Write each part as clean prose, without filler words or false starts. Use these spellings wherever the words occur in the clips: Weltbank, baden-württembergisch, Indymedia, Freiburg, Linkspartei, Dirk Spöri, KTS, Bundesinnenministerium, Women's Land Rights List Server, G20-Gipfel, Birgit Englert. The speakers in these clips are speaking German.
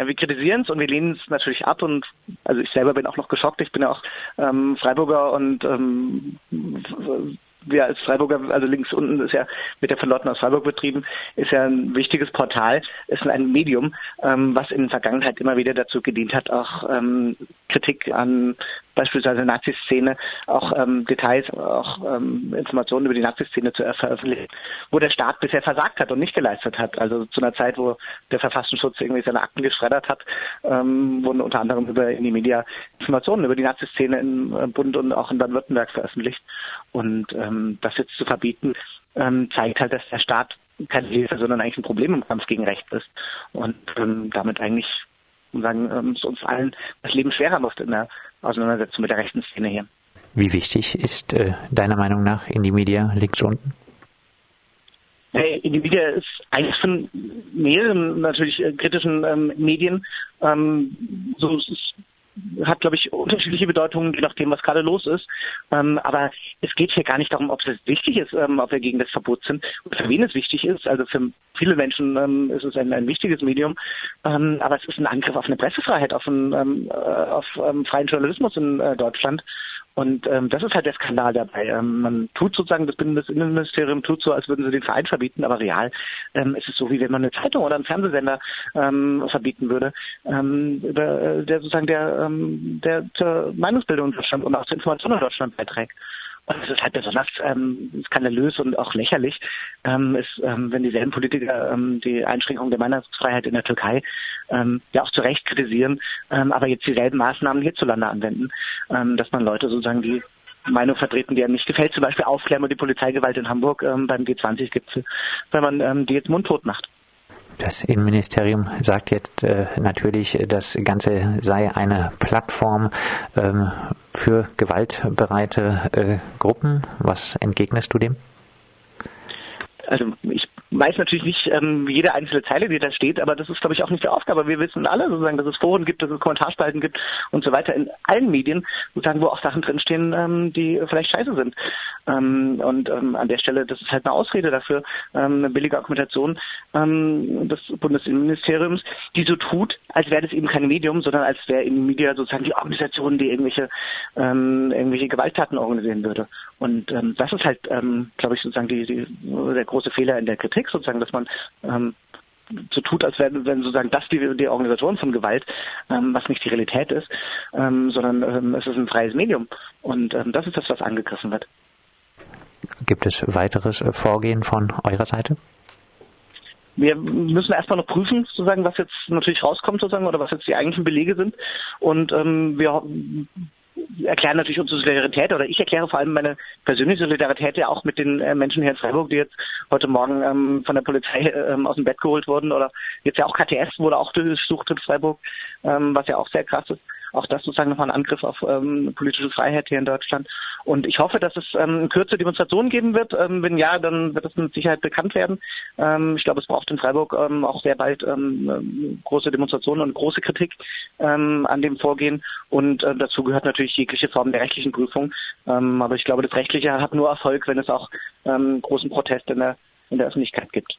Ja, wir kritisieren es und wir lehnen es natürlich ab und also ich selber bin auch noch geschockt. Ich bin ja auch Freiburger und wir als Freiburger, also links unten ist ja mit der Verlotten aus Freiburg betrieben, ist ja ein wichtiges Portal, ist ein Medium, was in der Vergangenheit immer wieder dazu gedient hat, auch Kritik an beispielsweise Nazi-Szene, auch Details, auch Informationen über die Nazi-Szene zu veröffentlichen, wo der Staat bisher versagt hat und nicht geleistet hat. Also zu einer Zeit, wo der Verfassungsschutz irgendwie seine Akten geschreddert hat, wurden unter anderem über Indymedia Informationen über die Nazi-Szene im Bund und auch in Baden-Württemberg veröffentlicht. Und das jetzt zu verbieten, zeigt halt, dass der Staat kein Leser, sondern eigentlich ein Problem im Kampf gegen Recht ist und damit eigentlich es uns allen das Leben schwerer macht in der Auseinandersetzung mit der rechten Szene hier. Wie wichtig ist deiner Meinung nach Indymedia links unten? Indymedia ist eines von mehreren natürlich kritischen Medien. So ist es hat, glaube ich, unterschiedliche Bedeutungen, je nachdem, was gerade los ist. Aber es geht hier gar nicht darum, ob es wichtig ist, ob wir gegen das Verbot sind und für wen es wichtig ist. Also für viele Menschen ist es ein wichtiges Medium. Aber es ist ein Angriff auf eine Pressefreiheit, auf freien Journalismus in Deutschland. Und das ist halt der Skandal dabei. Man tut sozusagen, das Bundesinnenministerium tut so, als würden sie den Verein verbieten, aber real ist es so, wie wenn man eine Zeitung oder einen Fernsehsender verbieten würde, der zur Meinungsbildung in Deutschland und auch zur Information in Deutschland beiträgt. Und es ist halt besonders skandalös und auch lächerlich, wenn dieselben Politiker die Einschränkung der Meinungsfreiheit in der Türkei ja auch zu Recht kritisieren, aber jetzt dieselben Maßnahmen hierzulande anwenden, dass man Leute sozusagen die Meinung vertreten, die einem nicht gefällt, zum Beispiel aufklären und die Polizeigewalt in Hamburg beim G20-Gipfel, weil man die jetzt mundtot macht. Das Innenministerium sagt jetzt natürlich, das Ganze sei eine Plattform für gewaltbereite Gruppen. Was entgegnest du dem? Also ich weiß natürlich nicht jede einzelne Zeile, die da steht, aber das ist, glaube ich, auch nicht die Aufgabe. Wir wissen alle sozusagen, dass es Foren gibt, dass es Kommentarspalten gibt und so weiter in allen Medien, sozusagen, wo auch Sachen drinstehen, die vielleicht scheiße sind. An der Stelle, das ist halt eine Ausrede dafür, eine billige Argumentation des Bundesinnenministeriums, die so tut, als wäre das eben kein Medium, sondern als wäre in den Medien sozusagen die Organisation, die irgendwelche Gewalttaten organisieren würde. Und das ist halt, glaube ich, sozusagen der große Fehler in der Kritik, sozusagen, dass man so tut, als wären sozusagen das die Organisatoren von Gewalt, was nicht die Realität ist, sondern es ist ein freies Medium. Und das ist das, was angegriffen wird. Gibt es weiteres Vorgehen von eurer Seite? Wir müssen erstmal noch prüfen, sozusagen, was jetzt natürlich rauskommt, sozusagen, oder was jetzt die eigentlichen Belege sind. Und wir erklären natürlich unsere Solidarität, oder ich erkläre vor allem meine persönliche Solidarität ja auch mit den Menschen hier in Freiburg, die jetzt heute Morgen von der Polizei aus dem Bett geholt wurden, oder jetzt ja auch KTS wurde auch durchsucht in Freiburg, was ja auch sehr krass ist. Auch das sozusagen nochmal ein Angriff auf politische Freiheit hier in Deutschland. Und ich hoffe, dass es in Kürze Demonstrationen geben wird. Wenn ja, dann wird es mit Sicherheit bekannt werden. Ich glaube, es braucht in Freiburg auch sehr bald große Demonstrationen und große Kritik an dem Vorgehen. Und dazu gehört natürlich jegliche Form der rechtlichen Prüfung. Aber ich glaube, das Rechtliche hat nur Erfolg, wenn es auch großen Protest in der Öffentlichkeit gibt.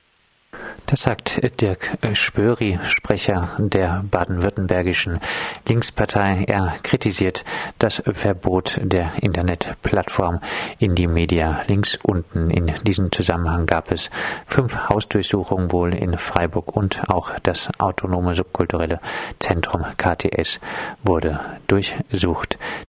Das sagt Dirk Spöri, Sprecher der baden-württembergischen Linkspartei. Er kritisiert das Verbot der Internetplattform Indymedia links unten. In diesem Zusammenhang gab es 5 Hausdurchsuchungen wohl in Freiburg und auch das autonome subkulturelle Zentrum KTS wurde durchsucht.